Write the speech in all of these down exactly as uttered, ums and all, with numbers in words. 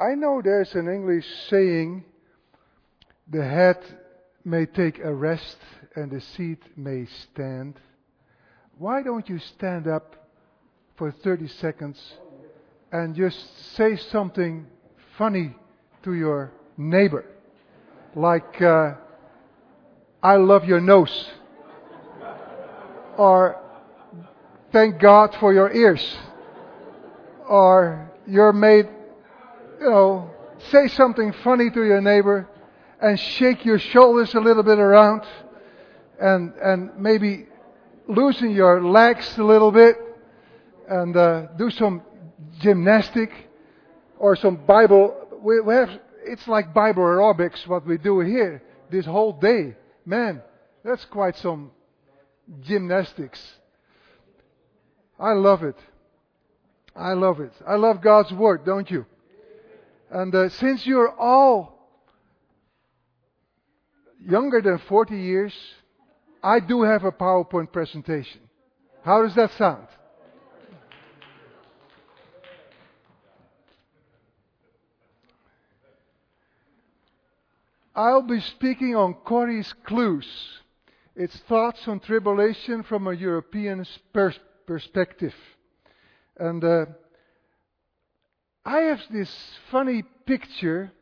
I know there's an English saying, the head may take a rest and the seat may stand. Why don't you stand up for thirty seconds and just say something funny to your neighbor? Like, uh, I love your nose. Or, thank God for your ears. Or, you're made, you know, say something funny to your neighbor and shake your shoulders a little bit around and and maybe loosen your legs a little bit and uh, do some gymnastic or some Bible. We, we have, it's like Bible aerobics, what we do here this whole day. Man, that's quite some gymnastics. I love it. I love it. I love God's Word, don't you? And uh, since you're all younger than forty years, I do have a PowerPoint presentation. How does that sound? I'll be speaking on Corrie's Clues, its thoughts on tribulation from a European pers- perspective. And uh, I have this funny picture,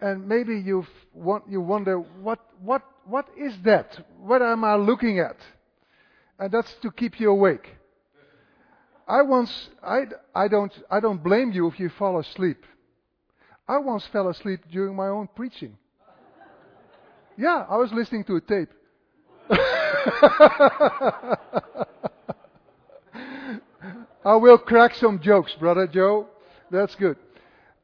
and maybe you want you wonder what what what is that? What am I looking at? And that's to keep you awake. I once I I don't I don't blame you if you fall asleep. I once fell asleep during my own preaching. Yeah, I was listening to a tape. I will crack some jokes, Brother Joe. That's good.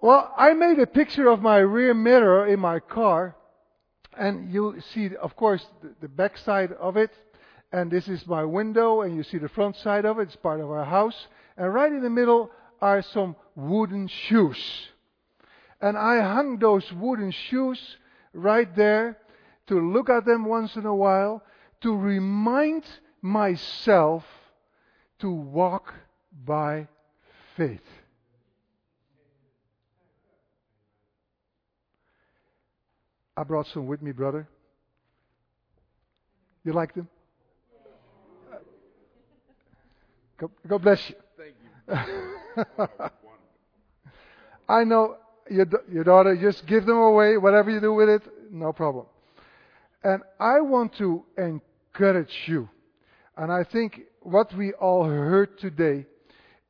Well, I made a picture of my rear mirror in my car, and you see, of course, the, the back side of it, and this is my window, and you see the front side of it. It's part of our house, and right in the middle are some wooden shoes. And I hung those wooden shoes right there to look at them once in a while, to remind myself to walk by faith. I brought some with me, brother. You like them? God bless you. Thank you. I know your, your daughter, just give them away, whatever you do with it, no problem. And I want to encourage you. And I think what we all heard today,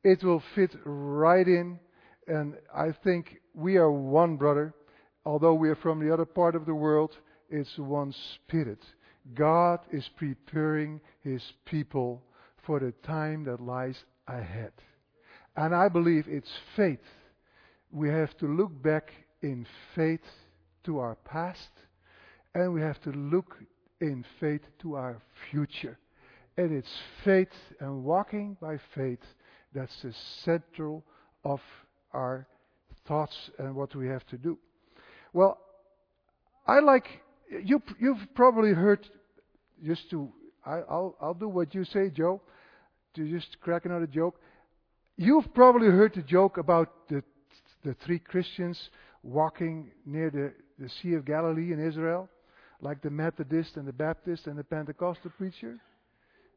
it will fit right in. And I think we are one, brother. Although we are from the other part of the world, it's one spirit. God is preparing His people for the time that lies ahead. And I believe it's faith. We have to look back in faith to our past, and we have to look in faith to our future. And it's faith and walking by faith that's the central of our thoughts and what we have to do. Well, I like, you, you've probably heard, just to, I, I'll, I'll do what you say, Joe, to just crack another joke. You've probably heard the joke about the the three Christians walking near the, the Sea of Galilee in Israel, like the Methodist and the Baptist and the Pentecostal preacher,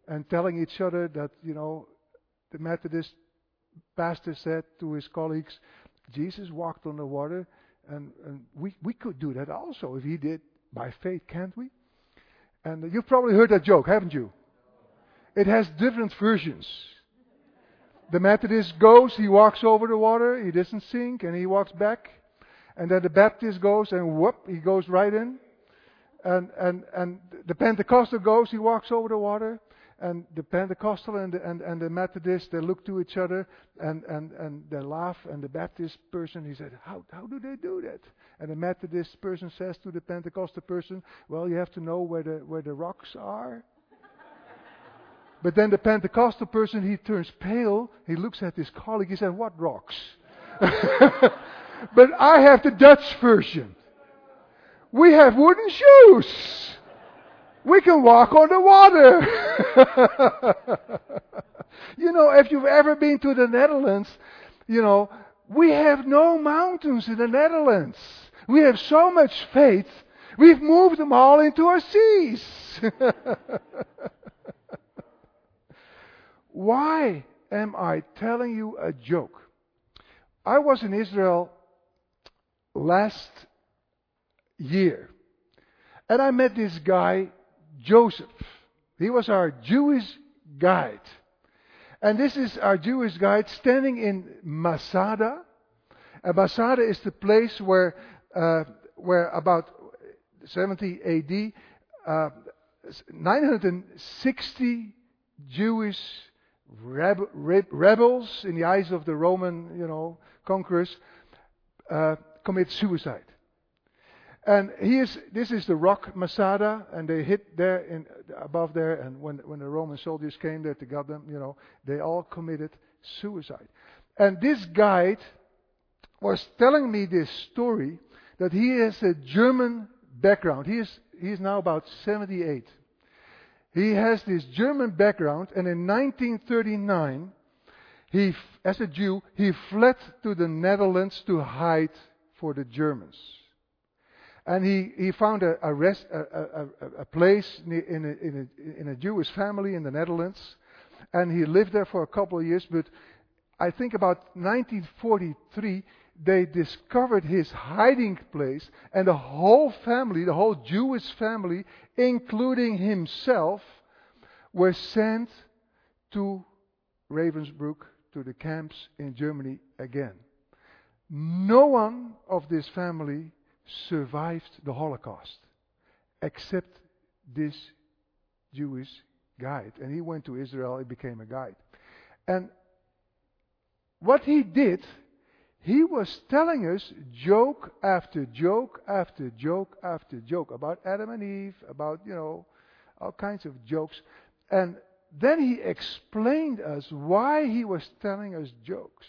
and telling each other that, you know, the Methodist pastor said to his colleagues, Jesus walked on the water. And, and we, we could do that also if He did by faith, can't we? And you've probably heard that joke, haven't you? It has different versions. The Methodist goes, he walks over the water, he doesn't sink, and he walks back. And then the Baptist goes, and whoop, he goes right in. And and, and the Pentecostal goes, he walks over the water. And the Pentecostal and the, and, and the Methodist, they look to each other and, and, and they laugh. And the Baptist person, he said, how, how do they do that? And the Methodist person says to the Pentecostal person, well, you have to know where the, where the rocks are. But then the Pentecostal person, he turns pale. He looks at his colleague. He said, what rocks? But I have the Dutch version. We have wooden shoes. We can walk on the water. You know, if you've ever been to the Netherlands, you know, we have no mountains in the Netherlands. We have so much faith, we've moved them all into our seas. Why am I telling you a joke? I was in Israel last year, and I met this guy, Joseph. He was our Jewish guide. And this is our Jewish guide standing in Masada. And Masada is the place where uh, where about seventy A D, uh, nine hundred sixty Jewish reb- reb- rebels, in the eyes of the Roman, you know, conquerors, uh, commit suicide. And he is, this is the rock Masada, and they hid there, in, above there, and when, when the Roman soldiers came there to get them, you know, they all committed suicide. And this guide was telling me this story, that he has a German background. He is, he is now about seventy-eight. He has this German background, and in nineteen thirty-nine, he, as a Jew, he fled to the Netherlands to hide for the Germans. And he, he found a a, rest, a, a, a place in a, in, a, in a Jewish family in the Netherlands. And he lived there for a couple of years. But I think about nineteen forty-three, they discovered his hiding place. And the whole family, the whole Jewish family, including himself, were sent to Ravensbrück, to the camps in Germany again. No one of this family survived the Holocaust, except this Jewish guide. And he went to Israel and became a guide. And what he did, he was telling us joke after joke after joke after joke about Adam and Eve, about, you know, all kinds of jokes. And then he explained us why he was telling us jokes.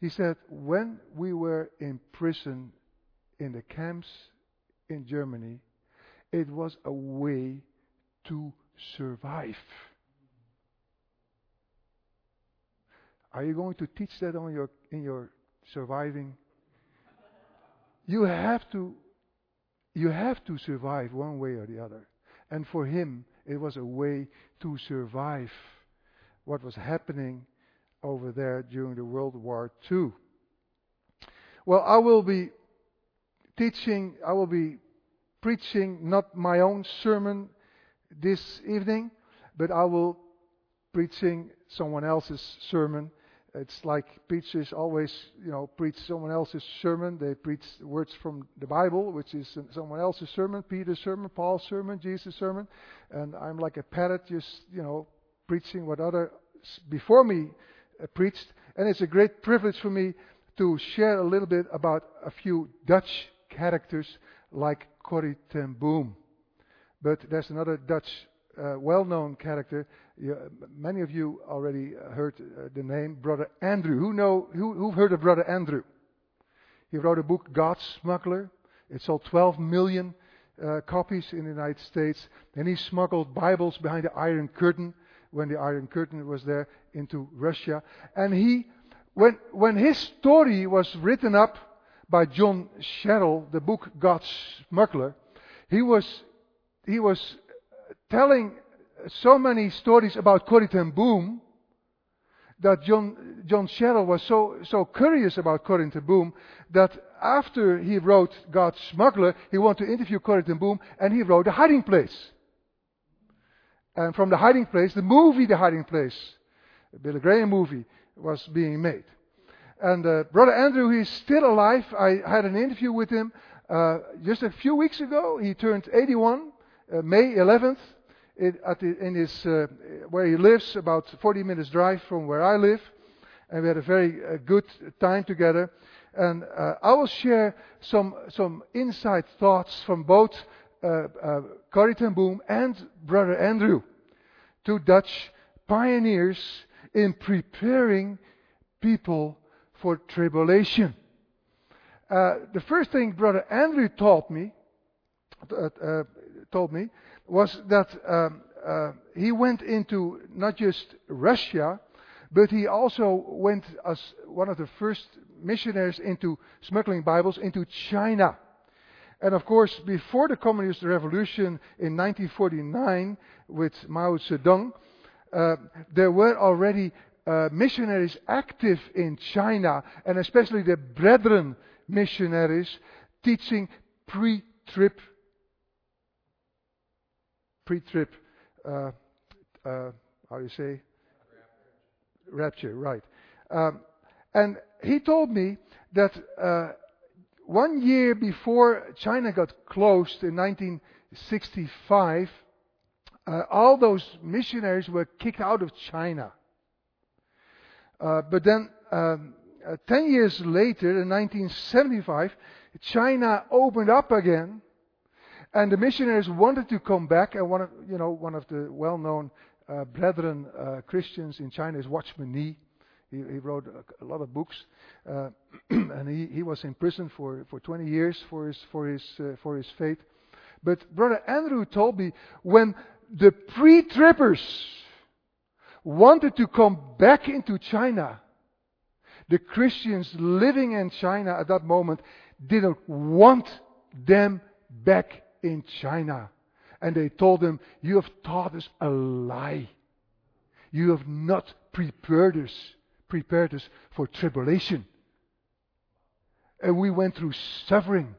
He said, when we were in prison in the camps in Germany, it was a way to survive. Are you going to teach that on your in your surviving? You have to, you have to survive one way or the other. And for him, it was a way to survive what was happening over there during the World War Two. Well, I will be Teaching, I will be preaching not my own sermon this evening, but I will preaching someone else's sermon. It's like preachers always, you know, preach someone else's sermon. They preach words from the Bible, which is someone else's sermon, Peter's sermon, Paul's sermon, Jesus' sermon, and I'm like a parrot, just, you know, preaching what others before me preached. And it's a great privilege for me to share a little bit about a few Dutch characters like Corrie ten Boom. But there's another Dutch uh, well-known character. You, uh, many of you already heard uh, the name Brother Andrew. Who know who who've heard of Brother Andrew? He wrote a book, God's Smuggler. It sold twelve million uh, copies in the United States. And he smuggled Bibles behind the Iron Curtain when the Iron Curtain was there into Russia. And he, when when his story was written up by John Sherrill, the book God's Smuggler, he was he was telling so many stories about Corrie ten Boom that John John Sherrill was so so curious about Corrie ten Boom that after he wrote God's Smuggler, he wanted to interview Corrie ten Boom, and he wrote The Hiding Place. And from The Hiding Place, the movie The Hiding Place, the Billy Graham movie, was being made. And uh, Brother Andrew, he's still alive. I had an interview with him uh, just a few weeks ago. He turned eighty-one, uh, May eleventh, in, at the, in his uh, where he lives, about forty minutes drive from where I live. And we had a very uh, good time together. And uh, I will share some some inside thoughts from both uh, uh, Corrie ten Boom and Brother Andrew, two Dutch pioneers in preparing people for tribulation. Uh, the first thing Brother Andrew taught me, uh, uh, told me, was that um, uh, he went into not just Russia, but he also went as one of the first missionaries into smuggling Bibles into China. And of course, before the Communist Revolution in nineteen forty-nine with Mao Zedong, uh, there were already uh, missionaries active in China, and especially the Brethren missionaries teaching pre-trip, pre-trip, uh, uh, how do you say? Rapture, right. Um, and he told me that... Uh, One year before China got closed in nineteen sixty-five, uh, all those missionaries were kicked out of China. Uh, but then, um, uh, ten years later, in nineteen seventy-five, China opened up again, and the missionaries wanted to come back. And one of, you know, one of the well-known uh, Brethren uh, Christians in China is Watchman Nee. He, he wrote a, a lot of books, uh, and he, he was in prison for, for twenty years for his for his uh, for his faith. But Brother Andrew told me when the pre-trippers wanted to come back into China, the Christians living in China at that moment didn't want them back in China, and they told them, "You have taught us a lie. You have not prepared us." prepared us for tribulation. And we went through suffering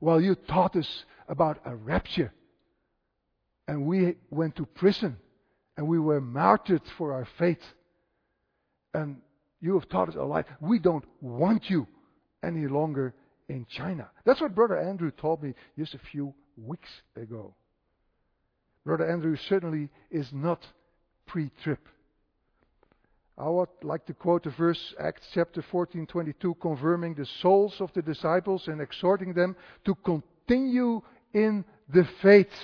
while you taught us about a rapture. And we went to prison and we were martyred for our faith. And you have taught us a lie. We don't want you any longer in China. That's what Brother Andrew told me just a few weeks ago. Brother Andrew certainly is not pre-trip. I would like to quote the verse, Acts chapter fourteen twenty-two, confirming the souls of the disciples and exhorting them to continue in the faith,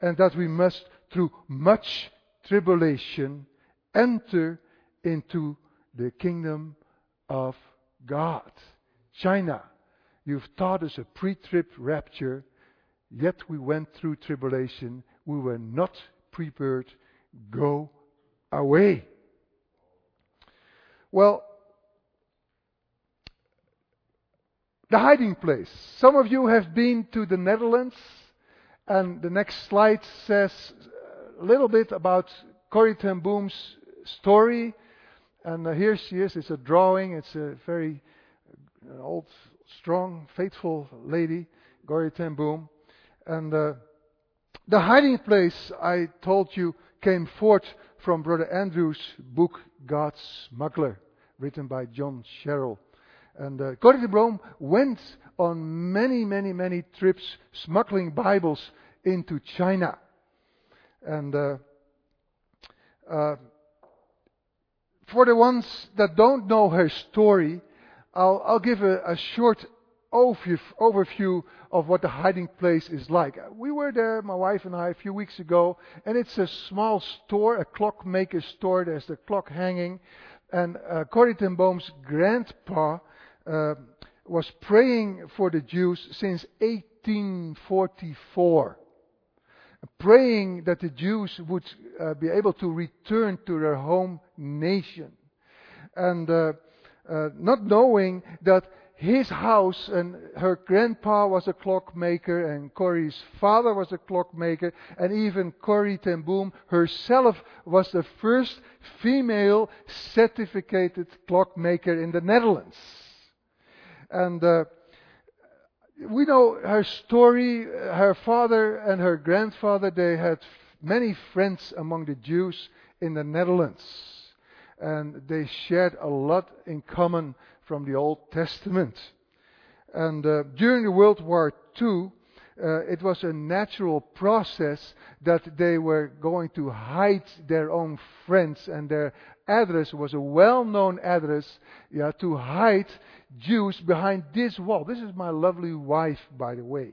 and that we must, through much tribulation, enter into the kingdom of God. China, you've taught us a pre-trip rapture, yet we went through tribulation. We were not prepared. Go away. Well, The Hiding Place. Some of you have been to the Netherlands, and the next slide says a little bit about Corrie ten Boom's story. And uh, here she is. It's a drawing. It's a very uh, old, strong, faithful lady, Corrie ten Boom. And uh, The Hiding Place, I told you, came forth from Brother Andrew's book, God's Smuggler, written by John Sherrill. And uh, Corrie ten Boom went on many, many, many trips smuggling Bibles into China. And uh, uh, for the ones that don't know her story, I'll, I'll give a, a short overview of what The Hiding Place is like. We were there, my wife and I, a few weeks ago, and it's a small store, a clockmaker store. There's the clock hanging, and uh, Corrie ten Boom's grandpa uh, was praying for the Jews since eighteen forty-four, praying that the Jews would uh, be able to return to their home nation, and uh, uh, not knowing that his house, and her grandpa was a clockmaker, and Corrie's father was a clockmaker, and even Corrie ten Boom herself was the first female certificated clockmaker in the Netherlands. And uh, we know her story. Her father and her grandfather, they had many friends among the Jews in the Netherlands, and they shared a lot in common from the Old Testament. And uh, during World War Two, uh, it was a natural process that they were going to hide their own friends, and their address was a well-known address, yeah, to hide Jews behind this wall. This is my lovely wife, by the way.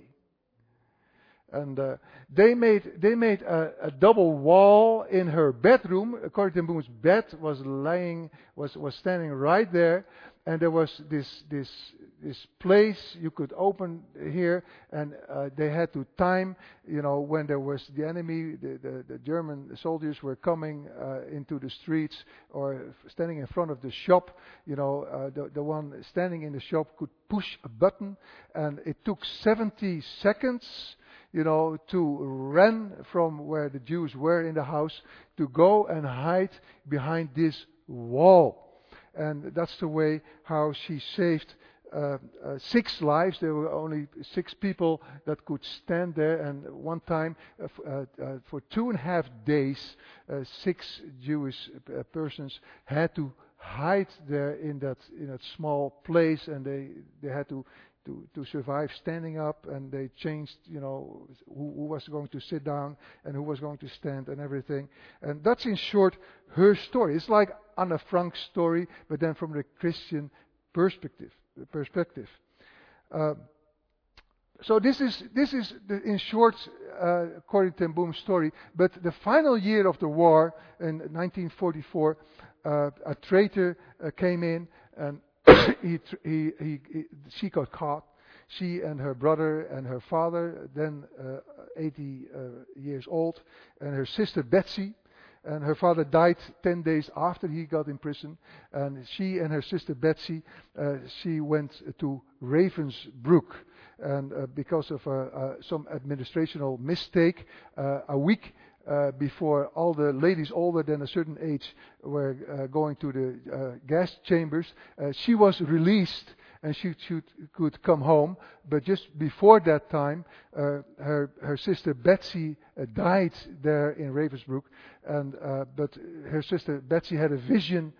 And uh, they made they made a, a double wall in her bedroom. Corrie ten Boom's bed was lying was was standing right there, and there was this this this place you could open here, and uh, they had to time, you know, when there was the enemy, the, the, the German soldiers were coming uh, into the streets or standing in front of the shop, you know, uh, the, the one standing in the shop could push a button, and it took seventy seconds, you know, to run from where the Jews were in the house to go and hide behind this wall. And that's the way how she saved Uh, uh, six lives. There were only six people that could stand there, and one time uh, f- uh, uh, for two and a half days uh, six Jewish uh, persons had to hide there in that in that small place, and they, they had to, to, to survive standing up, and they changed, you know, who, who was going to sit down and who was going to stand and everything. And that's in short her story. It's like Anne Frank's story, but then from the Christian perspective. Perspective. Uh, so this is this is the, in short uh, Corrie ten Boom's story. But the final year of the war in nineteen forty-four, uh, a traitor uh, came in, and he, he, he, he she got caught. She and her brother and her father, then uh, eighty uh, years old, and her sister Betsy. And her father died ten days after he got in prison. And she and her sister Betsy, uh, she went to Ravensbrück. And uh, because of uh, uh, some administrational mistake, uh, a week uh, before all the ladies older than a certain age were uh, going to the uh, gas chambers, uh, she was released. And she, she could come home, but just before that time, uh, her her sister Betsy uh, died there in Ravensbrück. And uh, but her sister Betsy had a vision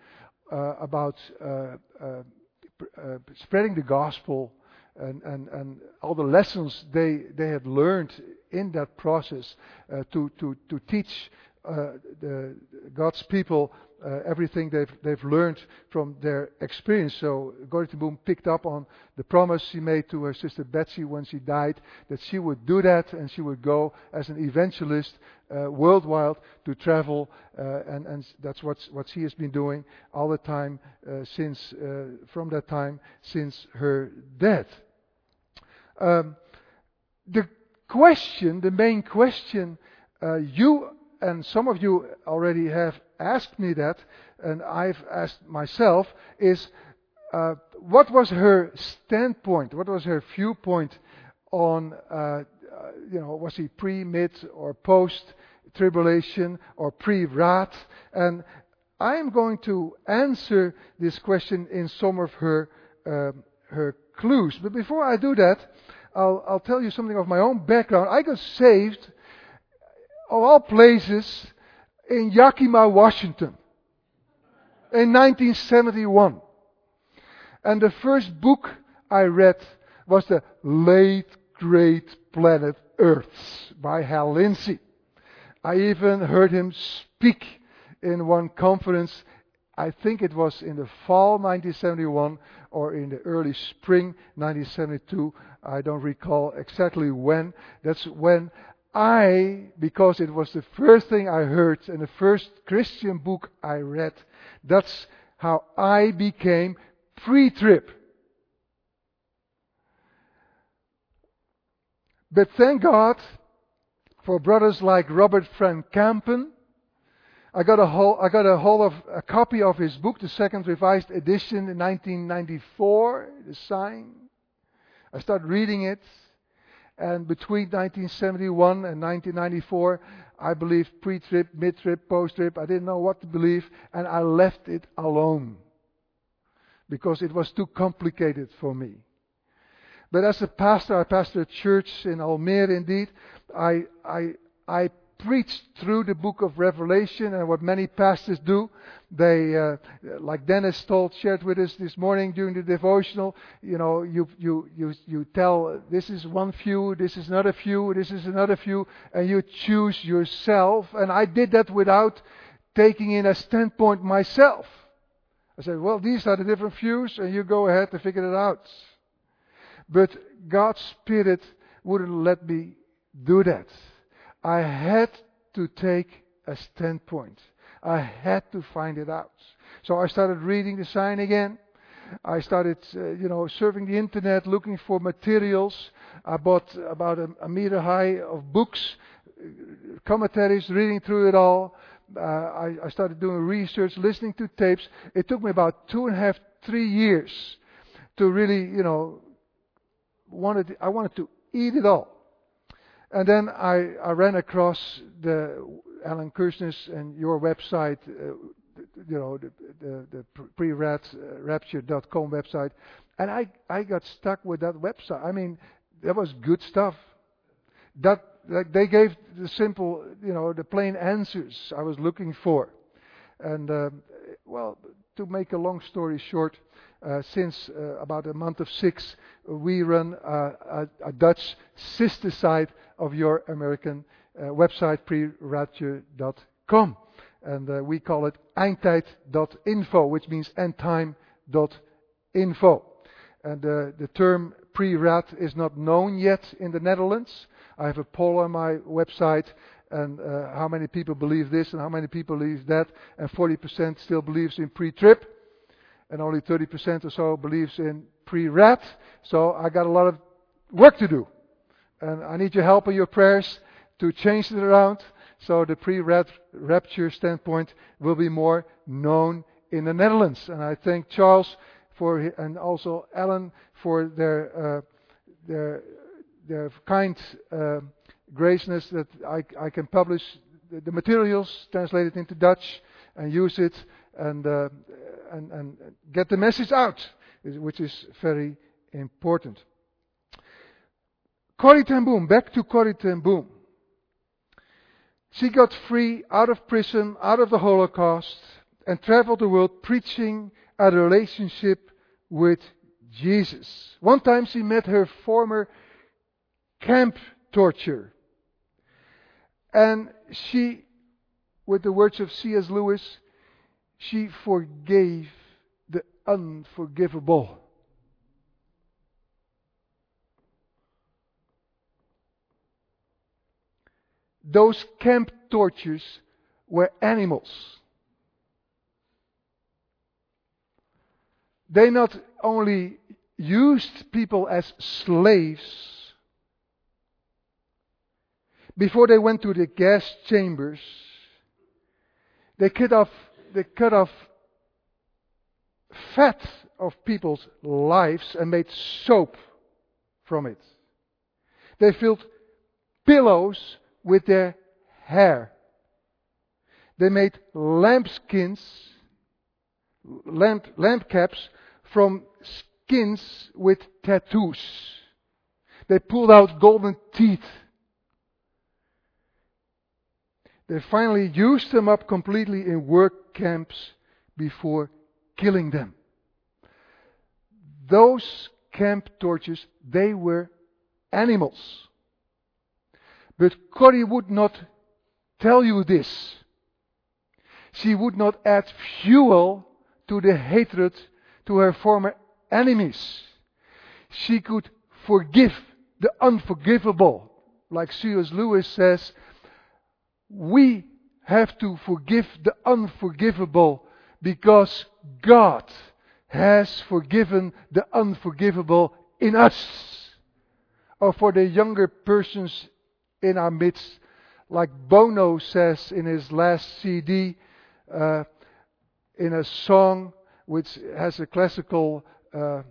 uh, about uh, uh, uh, spreading the gospel and, and, and all the lessons they they had learned in that process uh, to to to teach uh, the God's people. Uh, everything they've they've learned from their experience. So Corrie ten Boom picked up on the promise she made to her sister Betsy when she died, that she would do that, and she would go as an evangelist uh, worldwide to travel, uh, and and that's what what she has been doing all the time uh, since uh, from that time since her death. Um, the question, the main question, uh, you and some of you already have asked me that, and I've asked myself, is uh, what was her standpoint? What was her viewpoint on, uh, uh, you know, was he pre, mid, or post tribulation, or pre-wrath? And I'm going to answer this question in some of her uh, her clues. But before I do that, I'll, I'll tell you something of my own background. I got saved, of all places, in Yakima, Washington, in nineteen seventy-one. And the first book I read was The Late Great Planet Earth by Hal Lindsey. I even heard him speak in one conference. I think it was in the fall nineteen seventy-one or in the early spring nineteen seventy-two. I don't recall exactly when. That's when I, because it was the first thing I heard and the first Christian book I read, that's how I became pre-trib. But thank God for brothers like Robert Frank Campen. I got a whole, I got a whole of a copy of his book, the second revised edition in nineteen ninety-four, The Sign. I started reading it. And between nineteen seventy-one and nineteen ninety-four, I believed pre-trib, mid-trib, post-trib. I didn't know what to believe, and I left it alone because it was too complicated for me. But as a pastor, I pastored a church in Almere. Indeed, I I I preached through the Book of Revelation, and what many pastors do, they uh, like Dennis Stolt shared with us this morning during the devotional. You know, you you you you tell this is one view, this is another view, this is another view, and you choose yourself. And I did that without taking in a standpoint myself. I said, well, these are the different views, and you go ahead and figure it out. But God's Spirit wouldn't let me do that. I had to take a standpoint. I had to find it out. So I started reading The Sign again. I started, uh, you know, surfing the internet, looking for materials. I bought about a, a meter high of books, commentaries, reading through it all. Uh, I, I started doing research, listening to tapes. It took me about two and a half, three years to really, you know, wanted. I wanted to eat it all. And then I, I ran across the Alan Kurschner's and your website, uh, you know, the, the, the pre rapture dot com website. And I, I got stuck with that website. I mean, that was good stuff. That like they gave the simple, you know, the plain answers I was looking for. And, uh, well, to make a long story short, uh, since uh, about a month of six, we run uh, a, a Dutch sister site of your American uh, website, pre rapture dot com. And uh, we call it Eindtijd dot info, which means endtime dot info. And uh, the term pre-rat is not known yet in the Netherlands. I have a poll on my website, and uh, how many people believe this and how many people believe that. And forty percent still believes in pre-trip, and only thirty percent or so believes in pre-rat. So I got a lot of work to do. And I need your help and your prayers to change it around. So the pre-rapture standpoint will be more known in the Netherlands. And I thank Charles for and also Alan for their uh, their their kind uh, graciousness that I, I can publish the, the materials, translate it into Dutch, and use it and uh, and and get the message out, which is very important. Corrie ten Boom, back to Corrie ten Boom. She got free, out of prison, out of the Holocaust, and traveled the world preaching a relationship with Jesus. One time she met her former camp torturer. And she, with the words of C S Lewis, she forgave the unforgivable. Those camp tortures were animals. They not only used people as slaves before they went to the gas chambers. They cut off, they cut off fat of people's lives and made soap from it. They filled pillows with their hair. They made lambskins, lamp, lamp caps from skins with tattoos. They pulled out golden teeth. They finally used them up completely in work camps before killing them. Those camp tortures, they were animals. But Corrie would not tell you this. She would not add fuel to the hatred to her former enemies. She could forgive the unforgivable. Like C S Lewis says, we have to forgive the unforgivable because God has forgiven the unforgivable in us. Or for the younger persons in our midst, like Bono says in his last C D, uh, in a song which has a classical uh, uh,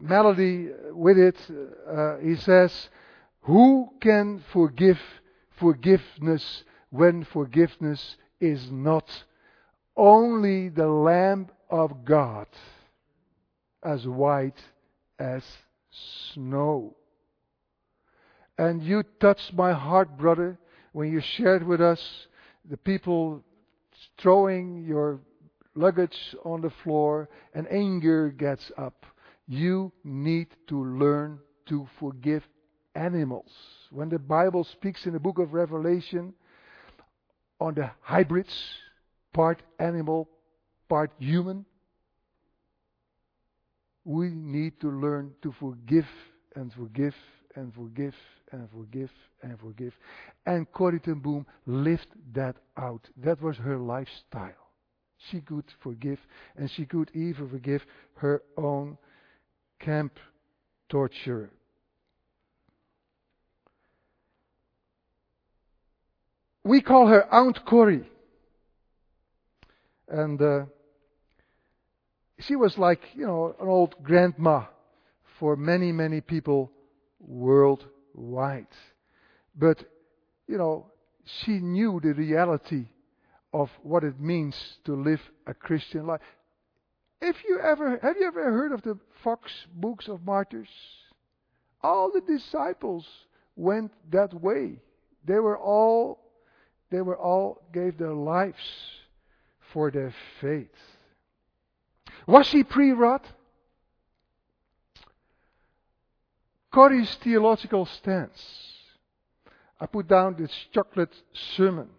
melody with it, uh, he says, "Who can forgive forgiveness when forgiveness is not? Only the Lamb of God, as white as snow." And you touched my heart, brother, when you shared with us the people throwing your luggage on the floor and anger gets up. You need to learn to forgive animals. When the Bible speaks in the book of Revelation on the hybrids, part animal, part human, we need to learn to forgive and forgive and forgive and forgive and forgive. And Corrie ten Boom lived that out. That was her lifestyle. She could forgive, and she could even forgive her own camp torturer. We call her Aunt Corrie. And uh, she was like, you know, an old grandma for many, many people worldwide. But, you know, she knew the reality of what it means to live a Christian life. If you ever, have you ever heard of the Fox Books of Martyrs? All the disciples went that way. They were all... They were all gave their lives for their faith. Was she pre-rot? Corrie's theological stance. I put down this chocolate sermon.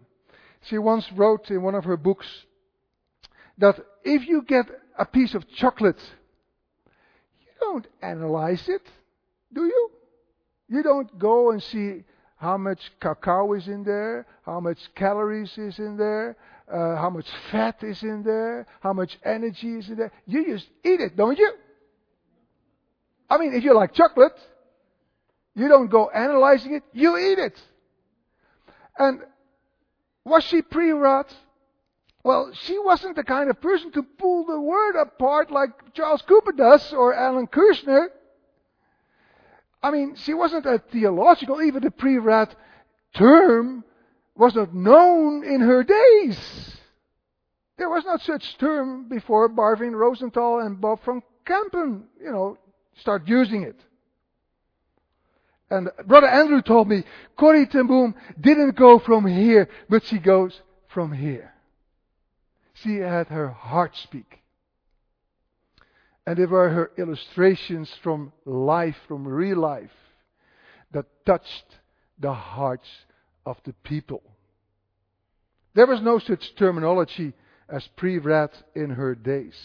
She once wrote in one of her books that if you get a piece of chocolate, you don't analyze it, do you? You don't go and see how much cacao is in there, how much calories is in there, uh, how much fat is in there, how much energy is in there. You just eat it, don't you? I mean, if you like chocolate, you don't go analyzing it, you eat it. And was she pre-rot? Well, she wasn't the kind of person to pull the word apart like Charles Cooper does or Alan Kurschner. I mean, she wasn't a theological, even the pre-rat term was not known in her days. There was not such term before Marvin Rosenthal and Bob Frank Campen, you know, start using it. And Brother Andrew told me, Corrie ten Boom didn't go from here, but she goes from here. She had her heart speak. And they were her illustrations from life, from real life, that touched the hearts of the people. There was no such terminology as pre-rat in her days.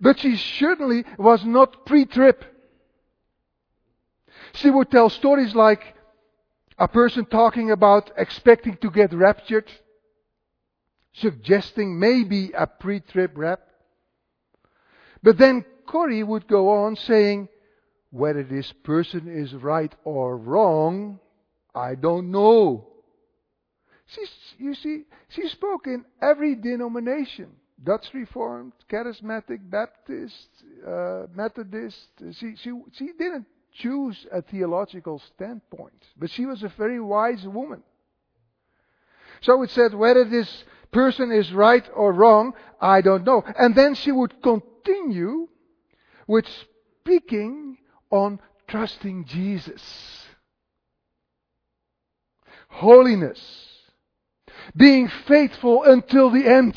But she certainly was not pre-trip. She would tell stories like a person talking about expecting to get raptured, suggesting maybe a pre-trip rap. But then Corrie would go on saying, whether this person is right or wrong, I don't know. She, you see, she spoke in every denomination. Dutch Reformed, Charismatic, Baptist, uh, Methodist. She, she, she didn't choose a theological standpoint. But she was a very wise woman. So it said, whether this person is right or wrong, I don't know. And then she would continue. Continue with speaking on trusting Jesus. Holiness. Being faithful until the end.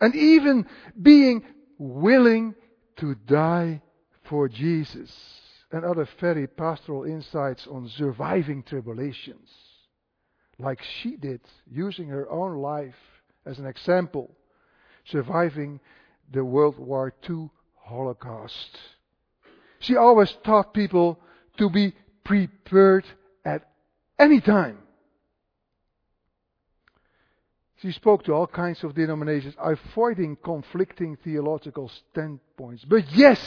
And even being willing to die for Jesus. And other very pastoral insights on surviving tribulations. Like she did, using her own life as an example, surviving the World War Two Holocaust. She always taught people to be prepared at any time. She spoke to all kinds of denominations, avoiding conflicting theological standpoints. But yes,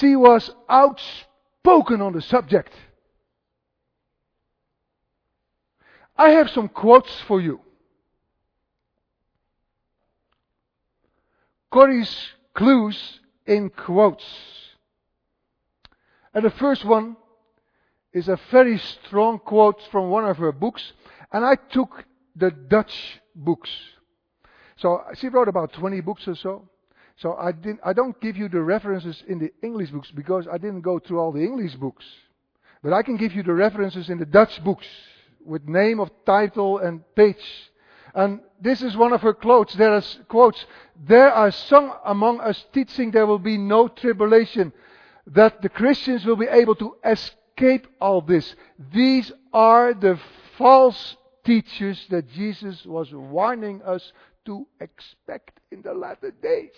she was outspoken on the subject. I have some quotes for you. Corrie's clues in quotes. And the first one is a very strong quote from one of her books. And I took the Dutch books. So she wrote about twenty books or so. So I didn't, I don't give you the references in the English books because I didn't go through all the English books. But I can give you the references in the Dutch books with name of title and page. And this is one of her quotes. There are quotes. There are some among us teaching there will be no tribulation, that the Christians will be able to escape all this. These are the false teachers that Jesus was warning us to expect in the latter days.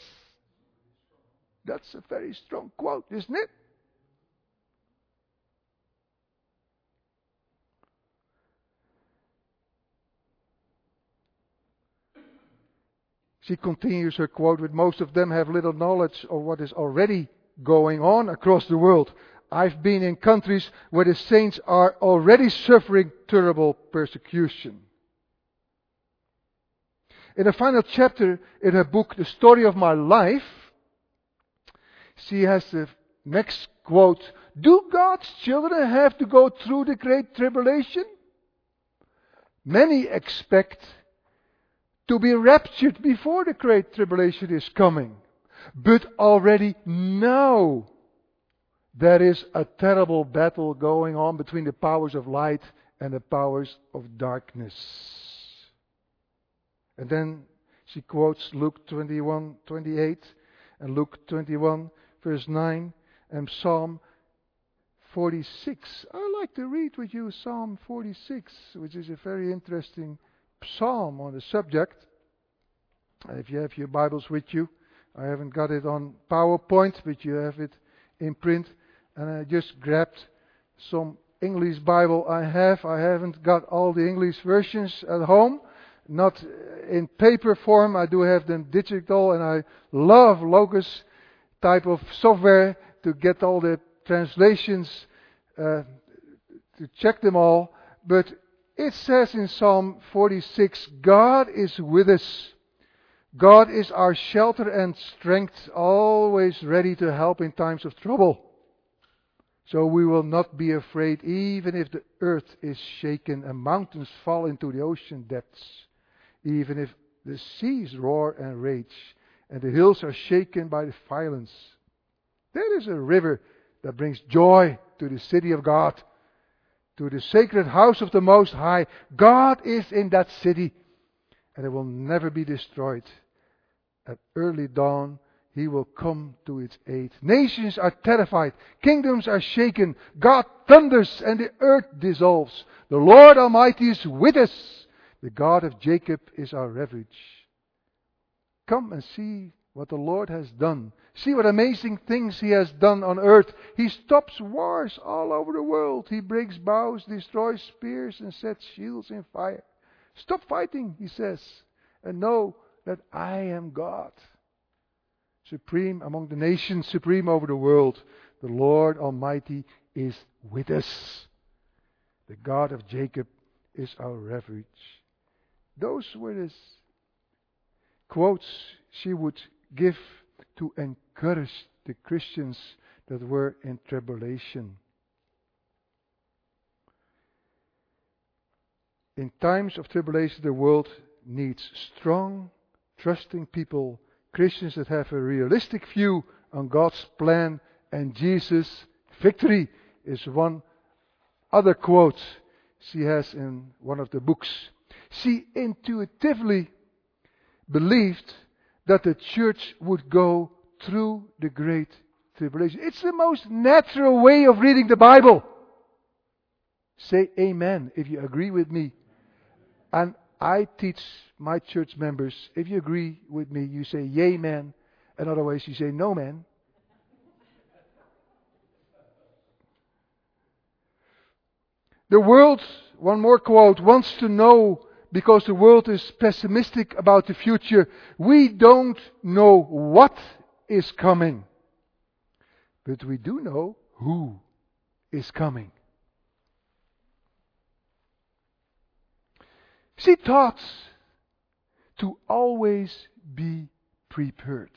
That's a very strong quote, isn't it? She continues her quote with, "Most of them have little knowledge of what is already going on across the world. I've been in countries where the saints are already suffering terrible persecution." In the final chapter in her book, The Story of My Life, she has the next quote, "Do God's children have to go through the Great Tribulation? Many expect to be raptured before the Great Tribulation is coming. But already now there is a terrible battle going on between the powers of light and the powers of darkness." And then she quotes Luke twenty-one twenty-eight and Luke twenty-one verse nine and Psalm forty-six. I like to read with you Psalm forty-six, which is a very interesting psalm on the subject. If you have your Bibles with you, I haven't got it on PowerPoint, but you have it in print. And I just grabbed some English Bible I have. I haven't got all the English versions at home. Not in paper form. I do have them digital, and I love Logos type of software to get all the translations, uh, to check them all. But it says in Psalm forty-six, God is with us. God is our shelter and strength, always ready to help in times of trouble. So we will not be afraid, even if the earth is shaken and mountains fall into the ocean depths. Even if the seas roar and rage, and the hills are shaken by the violence. There is a river that brings joy to the city of God, to the sacred house of the Most High. God is in that city, and it will never be destroyed. At early dawn, He will come to its aid. Nations are terrified. Kingdoms are shaken. God thunders and the earth dissolves. The Lord Almighty is with us. The God of Jacob is our refuge. Come and see what the Lord has done. See what amazing things He has done on earth. He stops wars all over the world. He breaks bows, destroys spears, and sets shields in fire. Stop fighting, He says, and know that I am God. Supreme among the nations, supreme over the world. The Lord Almighty is with us. The God of Jacob is our refuge. Those were the quotes she would give to encourage the Christians that were in tribulation. In times of tribulation, the world needs strong, trusting people, Christians that have a realistic view on God's plan and Jesus' victory is one other quote she has in one of the books. She intuitively believed that the church would go through the Great Tribulation. It's the most natural way of reading the Bible. Say amen if you agree with me. And I teach my church members, if you agree with me, you say yay, man. And otherwise you say no, man. The world, one more quote, wants to know, because the world is pessimistic about the future, we don't know what is coming, but we do know who is coming. She taught to always be prepared.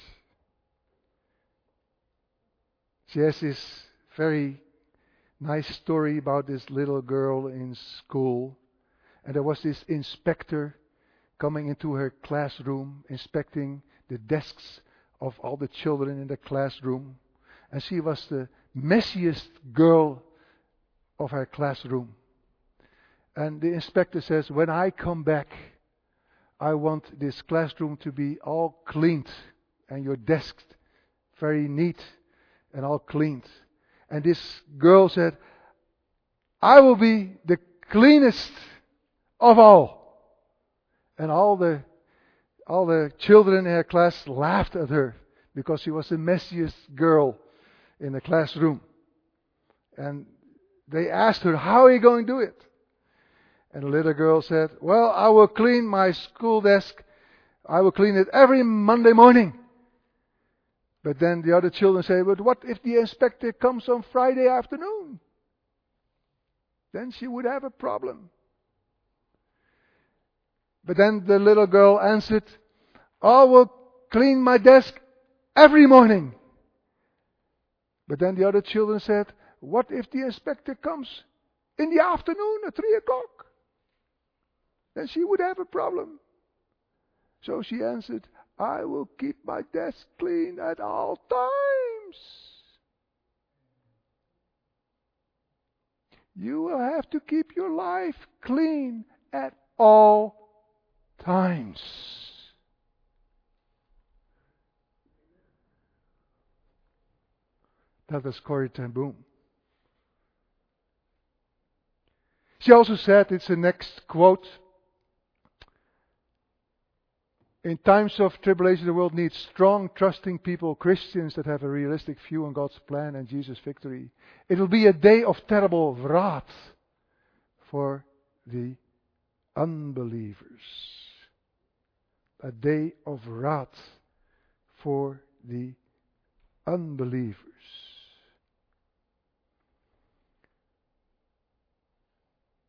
She has this very nice story about this little girl in school. And there was this inspector coming into her classroom, inspecting the desks of all the children in the classroom. And she was the messiest girl of her classroom. And the inspector says, "When I come back, I want this classroom to be all cleaned and your desks very neat and all cleaned." And this girl said, "I will be the cleanest of all." And all the all the children in her class laughed at her because she was the messiest girl in the classroom. And they asked her, "How are you going to do it?" And the little girl said, "Well, I will clean my school desk I will clean it every Monday morning. But then the other children say, but what if the inspector comes on Friday afternoon? Then she would have a problem. But then the little girl answered, I will clean my desk every morning. But then the other children said, what if the inspector comes in the afternoon at three o'clock? Then she would have a problem. So she answered, I will keep my desk clean at all times. You will have to keep your life clean at all times. That was Corrie ten Boom. She also said, it's the next quote, in times of tribulation, the world needs strong, trusting people, Christians that have a realistic view on God's plan and Jesus' victory. It will be a day of terrible wrath for the unbelievers. A day of wrath for the unbelievers.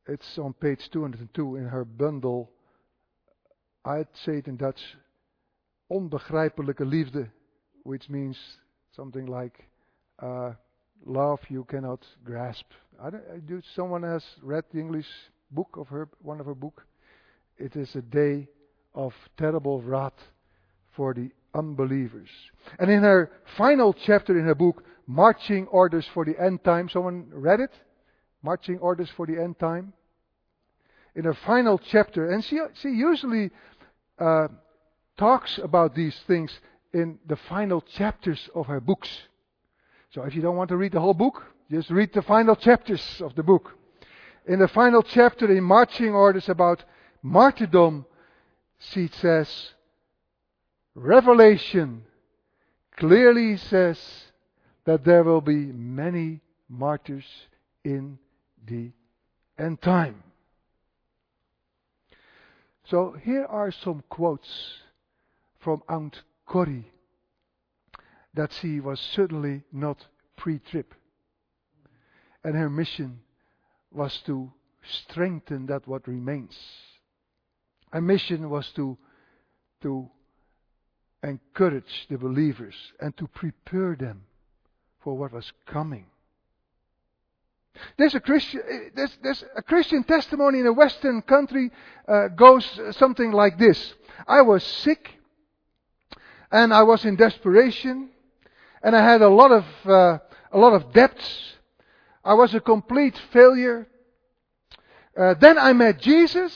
It's on page two hundred two in her bundle. I'd say it in Dutch, onbegrijpelijke liefde, which means something like uh, love you cannot grasp. I don't, I do, someone has read the English book of her, one of her book. It is a day of terrible wrath for the unbelievers. And in her final chapter in her book, Marching Orders for the End Time, someone read it? Marching Orders for the End Time. In her final chapter, and she she usually uh, talks about these things in the final chapters of her books. So if you don't want to read the whole book, just read the final chapters of the book. In the final chapter in Marching Orders about martyrdom, she says, Revelation clearly says that there will be many martyrs in the end time. So here are some quotes from Aunt Corrie that she was certainly not pre-trib. And her mission was to strengthen that what remains. Her mission was to, to encourage the believers and to prepare them for what was coming. There's a Christian, there's, there's a Christian testimony in a Western country uh, goes something like this. I was sick and I was in desperation and I had a lot of uh, a lot of debts. I was a complete failure. Uh, then I met Jesus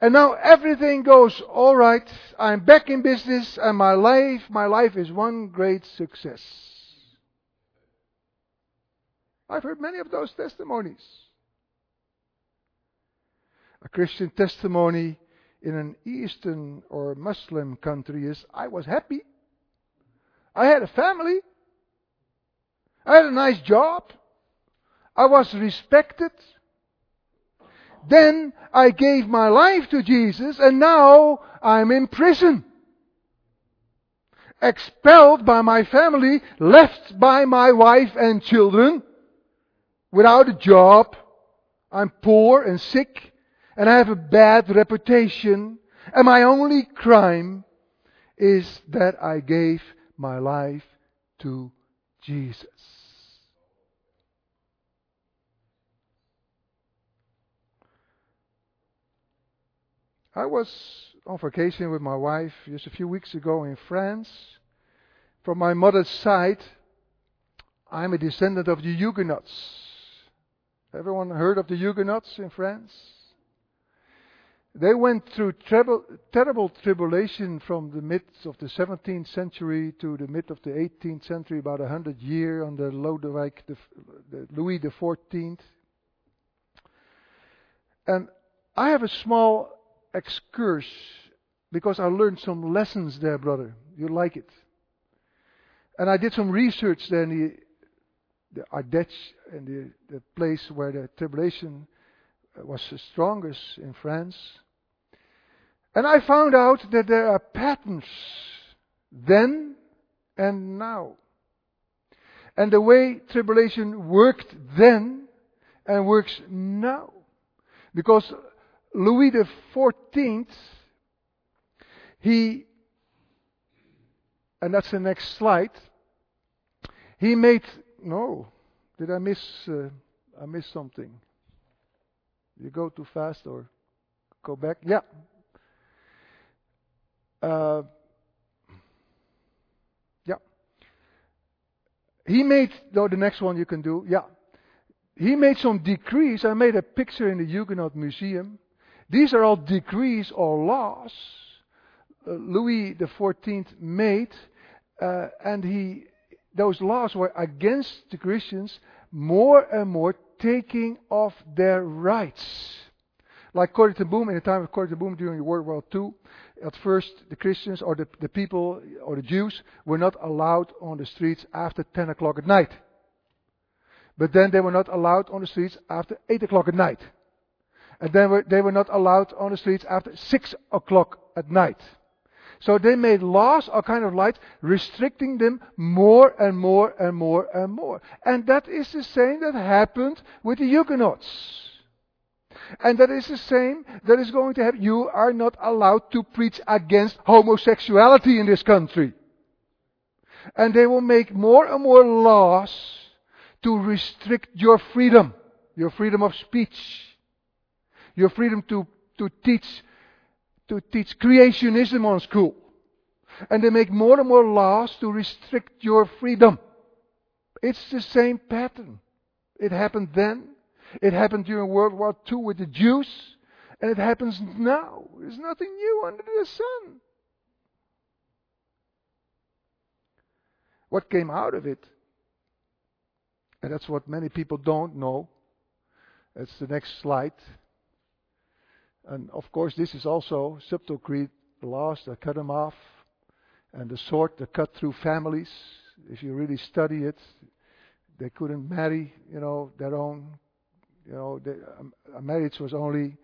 and now everything goes all right. I'm back in business and my life, my life is one great success. I've heard many of those testimonies. A Christian testimony in an Eastern or Muslim country is, I was happy. I had a family. I had a nice job. I was respected. Then I gave my life to Jesus and now I'm in prison. Expelled by my family, left by my wife and children. Without a job, I'm poor and sick, and I have a bad reputation, and my only crime is that I gave my life to Jesus. I was on vacation with my wife just a few weeks ago in France. From my mother's side, I'm a descendant of the Huguenots. Everyone heard of the Huguenots in France? They went through terrible, terrible tribulation from the mid of the seventeenth century to the mid of the eighteenth century, about a hundred years under Lodewijk, the, the Louis the fourteenth. And I have a small excursus because I learned some lessons there, brother. You like it. And I did some research there in the the Ardèche and the, the place where the tribulation was the strongest in France. And I found out that there are patterns then and now. And the way tribulation worked then and works now. Because Louis the fourteenth, he, and that's the next slide, he made, no, did I miss, uh, I missed something? You go too fast or go back? Yeah. Uh, yeah. He made, though the next one you can do, yeah. He made some decrees. I made a picture in the Huguenot Museum. These are all decrees or laws uh, Louis the fourteenth made, uh, and he those laws were against the Christians more and more taking off their rights. Like Corrie ten Boom, in the time of Corrie ten Boom during World War Two, at first the Christians or the, the people or the Jews were not allowed on the streets after ten o'clock at night. But then they were not allowed on the streets after eight o'clock at night. And then were, they were not allowed on the streets after six o'clock at night. So they made laws, all kind of lights, restricting them more and more and more and more. And that is the same that happened with the Huguenots. And that is the same that is going to happen. You are not allowed to preach against homosexuality in this country. And they will make more and more laws to restrict your freedom. Your freedom of speech. Your freedom to, to teach to teach creationism on school. And they make more and more laws to restrict your freedom. It's the same pattern. It happened then. It happened during World War Two with the Jews. And it happens now. There's nothing new under the sun. What came out of it? And that's what many people don't know. That's the next slide. And of course, this is also subtle creed laws that cut them off, and the sword that cut through families. If you really study it, they couldn't marry, you know, their own. You know, they, um, a marriage was only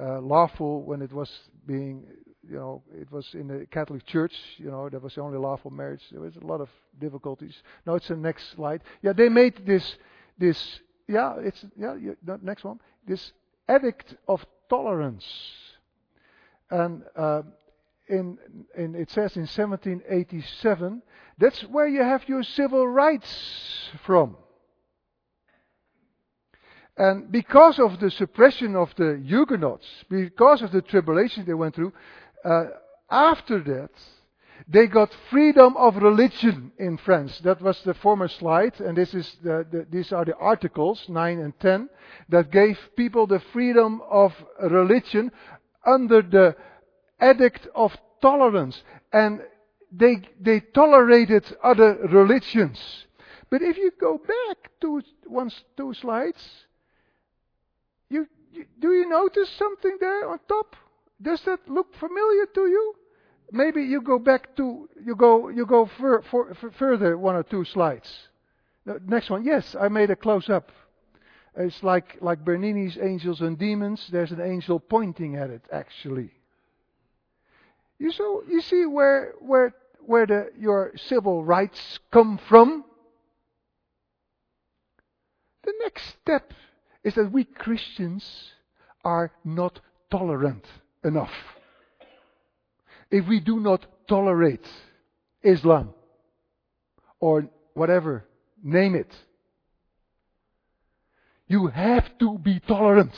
uh, lawful when it was being, you know, it was in the Catholic Church. You know, that was the only lawful marriage. There was a lot of difficulties. Now it's the next slide. Yeah, they made this, this. Yeah, it's yeah. You, next one. This edict of tolerance, and uh, in, in it says in seventeen eighty-seven, that's where you have your civil rights from. And because of the suppression of the Huguenots, because of the tribulation they went through, uh, after that they got freedom of religion in France. That was the former slide, and this is the, the, these are the articles nine and ten that gave people the freedom of religion under the edict of tolerance, and they they tolerated other religions. But if you go back to one, two slides, you, you do you notice something there on top? Does that look familiar to you? Maybe you go back to, you go you go fur, for, for further one or two slides. The next one, yes, I made a close-up. It's like, like Bernini's Angels and Demons. There's an angel pointing at it, actually. You so you see where where where the your civil rights come from? The next step is that we Christians are not tolerant enough. If we do not tolerate Islam or whatever, name it, you have to be tolerant.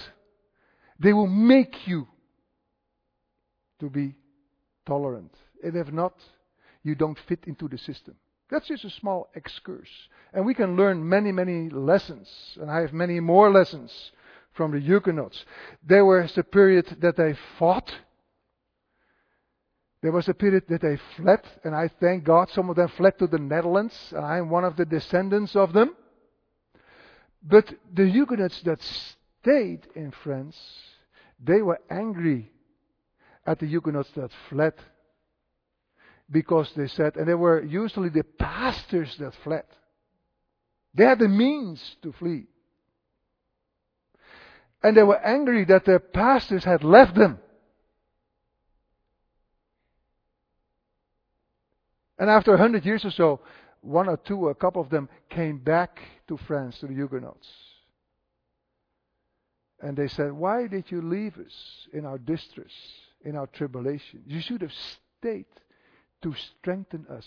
They will make you to be tolerant. And if not, you don't fit into the system. That's just a small excursus. And we can learn many, many lessons. And I have many more lessons from the Huguenots. There was the period that they fought. There was a period that they fled, and I thank God some of them fled to the Netherlands, and I am one of the descendants of them. But the Huguenots that stayed in France, they were angry at the Huguenots that fled, because they said, and they were usually the pastors that fled. They had the means to flee. And they were angry that their pastors had left them. And after a hundred years or so, one or two, a couple of them came back to France, to the Huguenots. And they said, why did you leave us in our distress, in our tribulation? You should have stayed to strengthen us,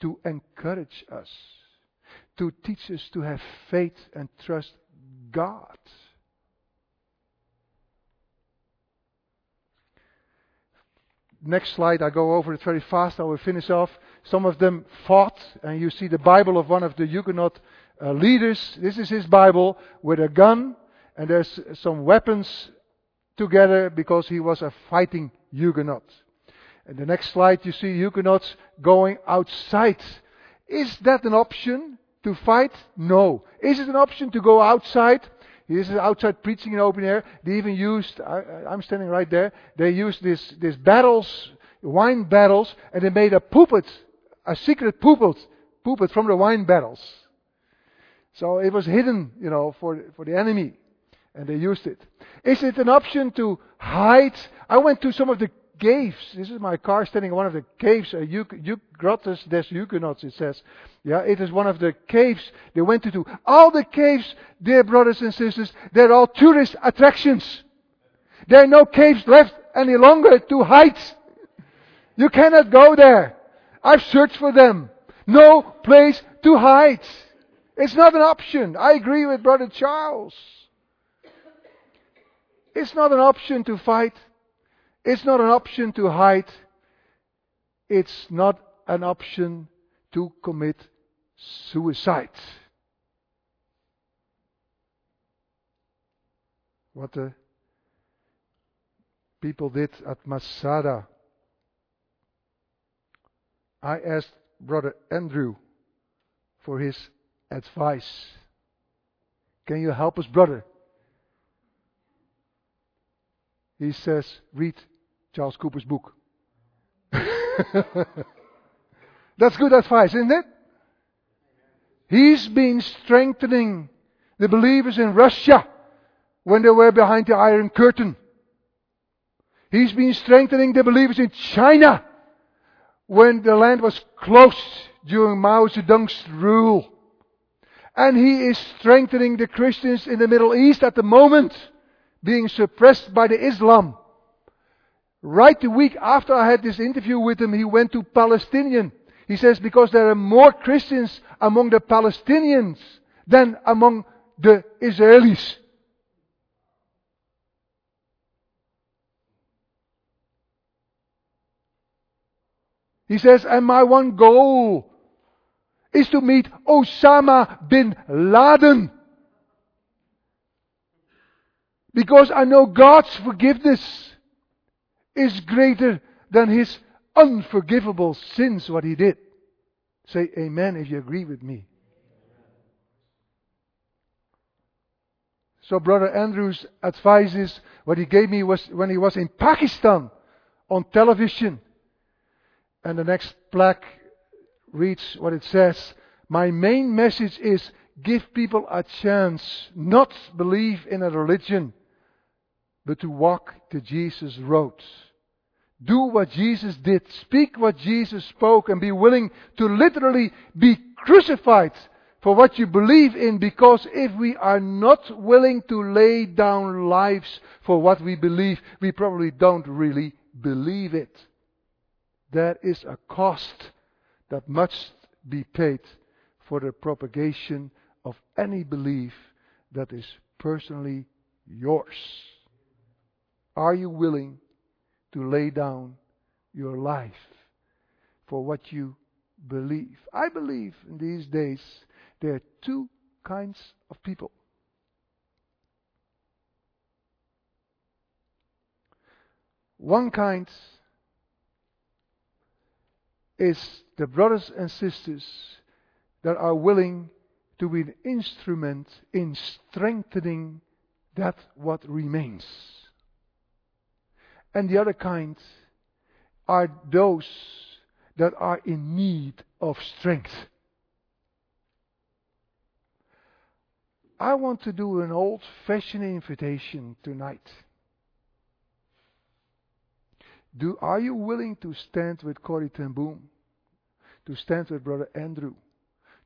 to encourage us, to teach us to have faith and trust God. Next slide, I go over it very fast, I will finish off. Some of them fought, and you see the Bible of one of the Huguenot uh, leaders. This is his Bible with a gun, and there's some weapons together because he was a fighting Huguenot. And the next slide, you see Huguenots going outside. Is that an option to fight? No. Is it an option to go outside? This is outside preaching in open air. They even used, I, I'm standing right there, they used this, this battles, wine battles, and they made a poopet, a secret poopet, poopet from the wine battles. So it was hidden, you know, for, for the enemy. And they used it. Is it an option to hide? I went to some of the caves. This is my car standing in one of the caves. Uh, U- U- Grottes des Huguenots, it says. Yeah, it is one of the caves they went to. Do. All the caves, dear brothers and sisters, they're all tourist attractions. There are no caves left any longer to hide. You cannot go there. I've searched for them. No place to hide. It's not an option. I agree with Brother Charles. It's not an option to fight. It's not an option to hide. It's not an option to commit suicide. What the people did at Masada. I asked Brother Andrew for his advice. Can you help us, brother? He says, read Charles Cooper's book. That's good advice, isn't it? He's been strengthening the believers in Russia when they were behind the Iron Curtain. He's been strengthening the believers in China when the land was closed during Mao Zedong's rule. And he is strengthening the Christians in the Middle East at the moment, being suppressed by the Islam. Right the week after I had this interview with him, he went to Palestinian. He says, because there are more Christians among the Palestinians than among the Israelis. He says, and my one goal is to meet Osama bin Laden. Because I know God's forgiveness is greater than his unforgivable sins, what he did. Say amen if you agree with me. So Brother Andrew's advice is, what he gave me was when he was in Pakistan on television. And the next plaque reads what it says. My main message is, give people a chance, not believe in a religion, but to walk the Jesus road. Do what Jesus did. Speak what Jesus spoke. And be willing to literally be crucified for what you believe in. Because if we are not willing to lay down lives for what we believe, we probably don't really believe it. There is a cost that must be paid for the propagation of any belief that is personally yours. Are you willing to lay down your life for what you believe? I believe in these days there are two kinds of people. One kind is the brothers and sisters that are willing to be an instrument in strengthening that what remains. And the other kind are those that are in need of strength. I want to do an old-fashioned invitation tonight. Do, are you willing to stand with Corrie ten Boom? to stand with Brother Andrew,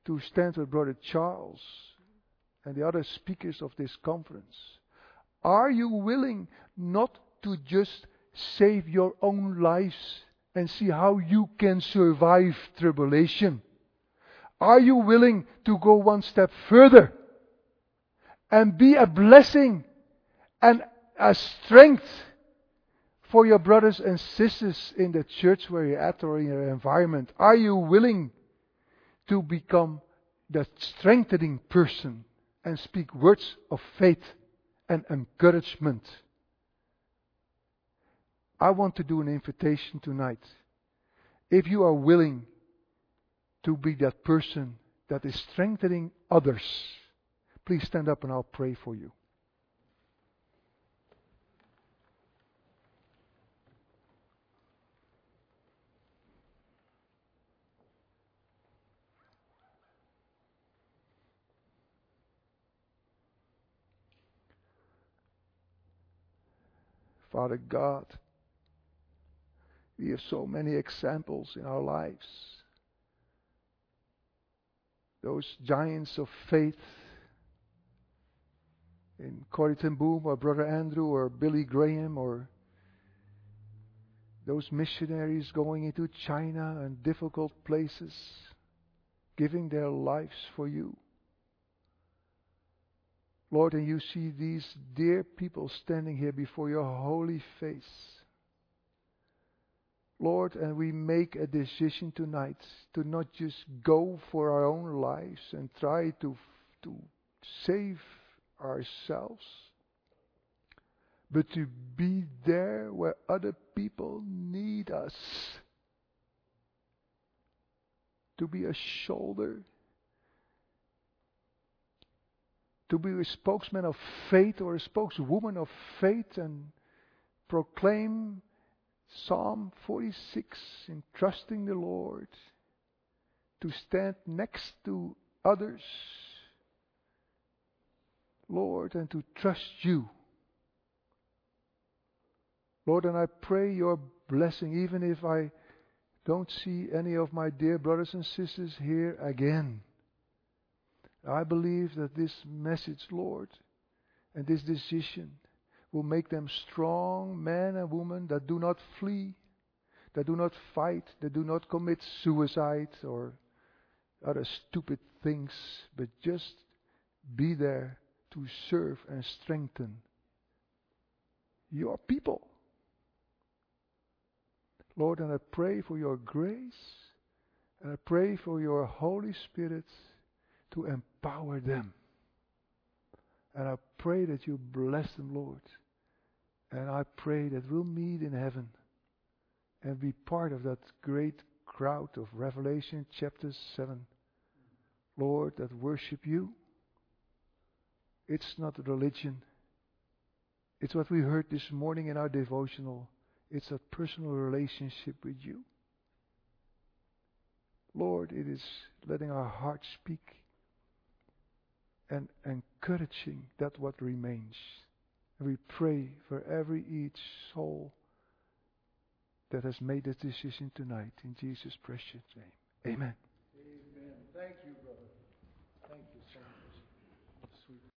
to stand with Brother Charles and the other speakers of this conference. Are you willing not to just save your own lives and see how you can survive tribulation? Are you willing to go one step further and be a blessing and a strength for your brothers and sisters in the church where you're at or in your environment? Are you willing to become the strengthening person and speak words of faith and encouragement? I want to do an invitation tonight. If you are willing to be that person that is strengthening others, please stand up and I'll pray for you. Father God, we have so many examples in our lives. Those giants of faith in Corrie ten Boom or Brother Andrew or Billy Graham, or those missionaries going into China and difficult places, giving their lives for you. Lord, and you see these dear people standing here before your holy face. Lord, and we make a decision tonight to not just go for our own lives and try to, to save ourselves, but to be there where other people need us. To be a shoulder. To be a spokesman of faith or a spokeswoman of faith and proclaim Psalm forty-six in trusting the Lord. To stand next to others, Lord, and to trust you. Lord, and I pray your blessing, even if I don't see any of my dear brothers and sisters here again. I believe that this message, Lord, and this decision will make them strong men and women that do not flee, that do not fight, that do not commit suicide or other stupid things, but just be there to serve and strengthen your people. Lord, and I pray for your grace, and I pray for your Holy Spirit to empower them. And I pray that you bless them, Lord. And I pray that we'll meet in heaven and be part of that great crowd of Revelation chapter seven. Lord, that worship you. It's not religion. It's what we heard this morning in our devotional. It's a personal relationship with you. Lord, it is letting our heart speak and encouraging that what remains. We pray for every each soul that has made this decision tonight. In Jesus' precious name. Amen. Amen. Thank you, brother.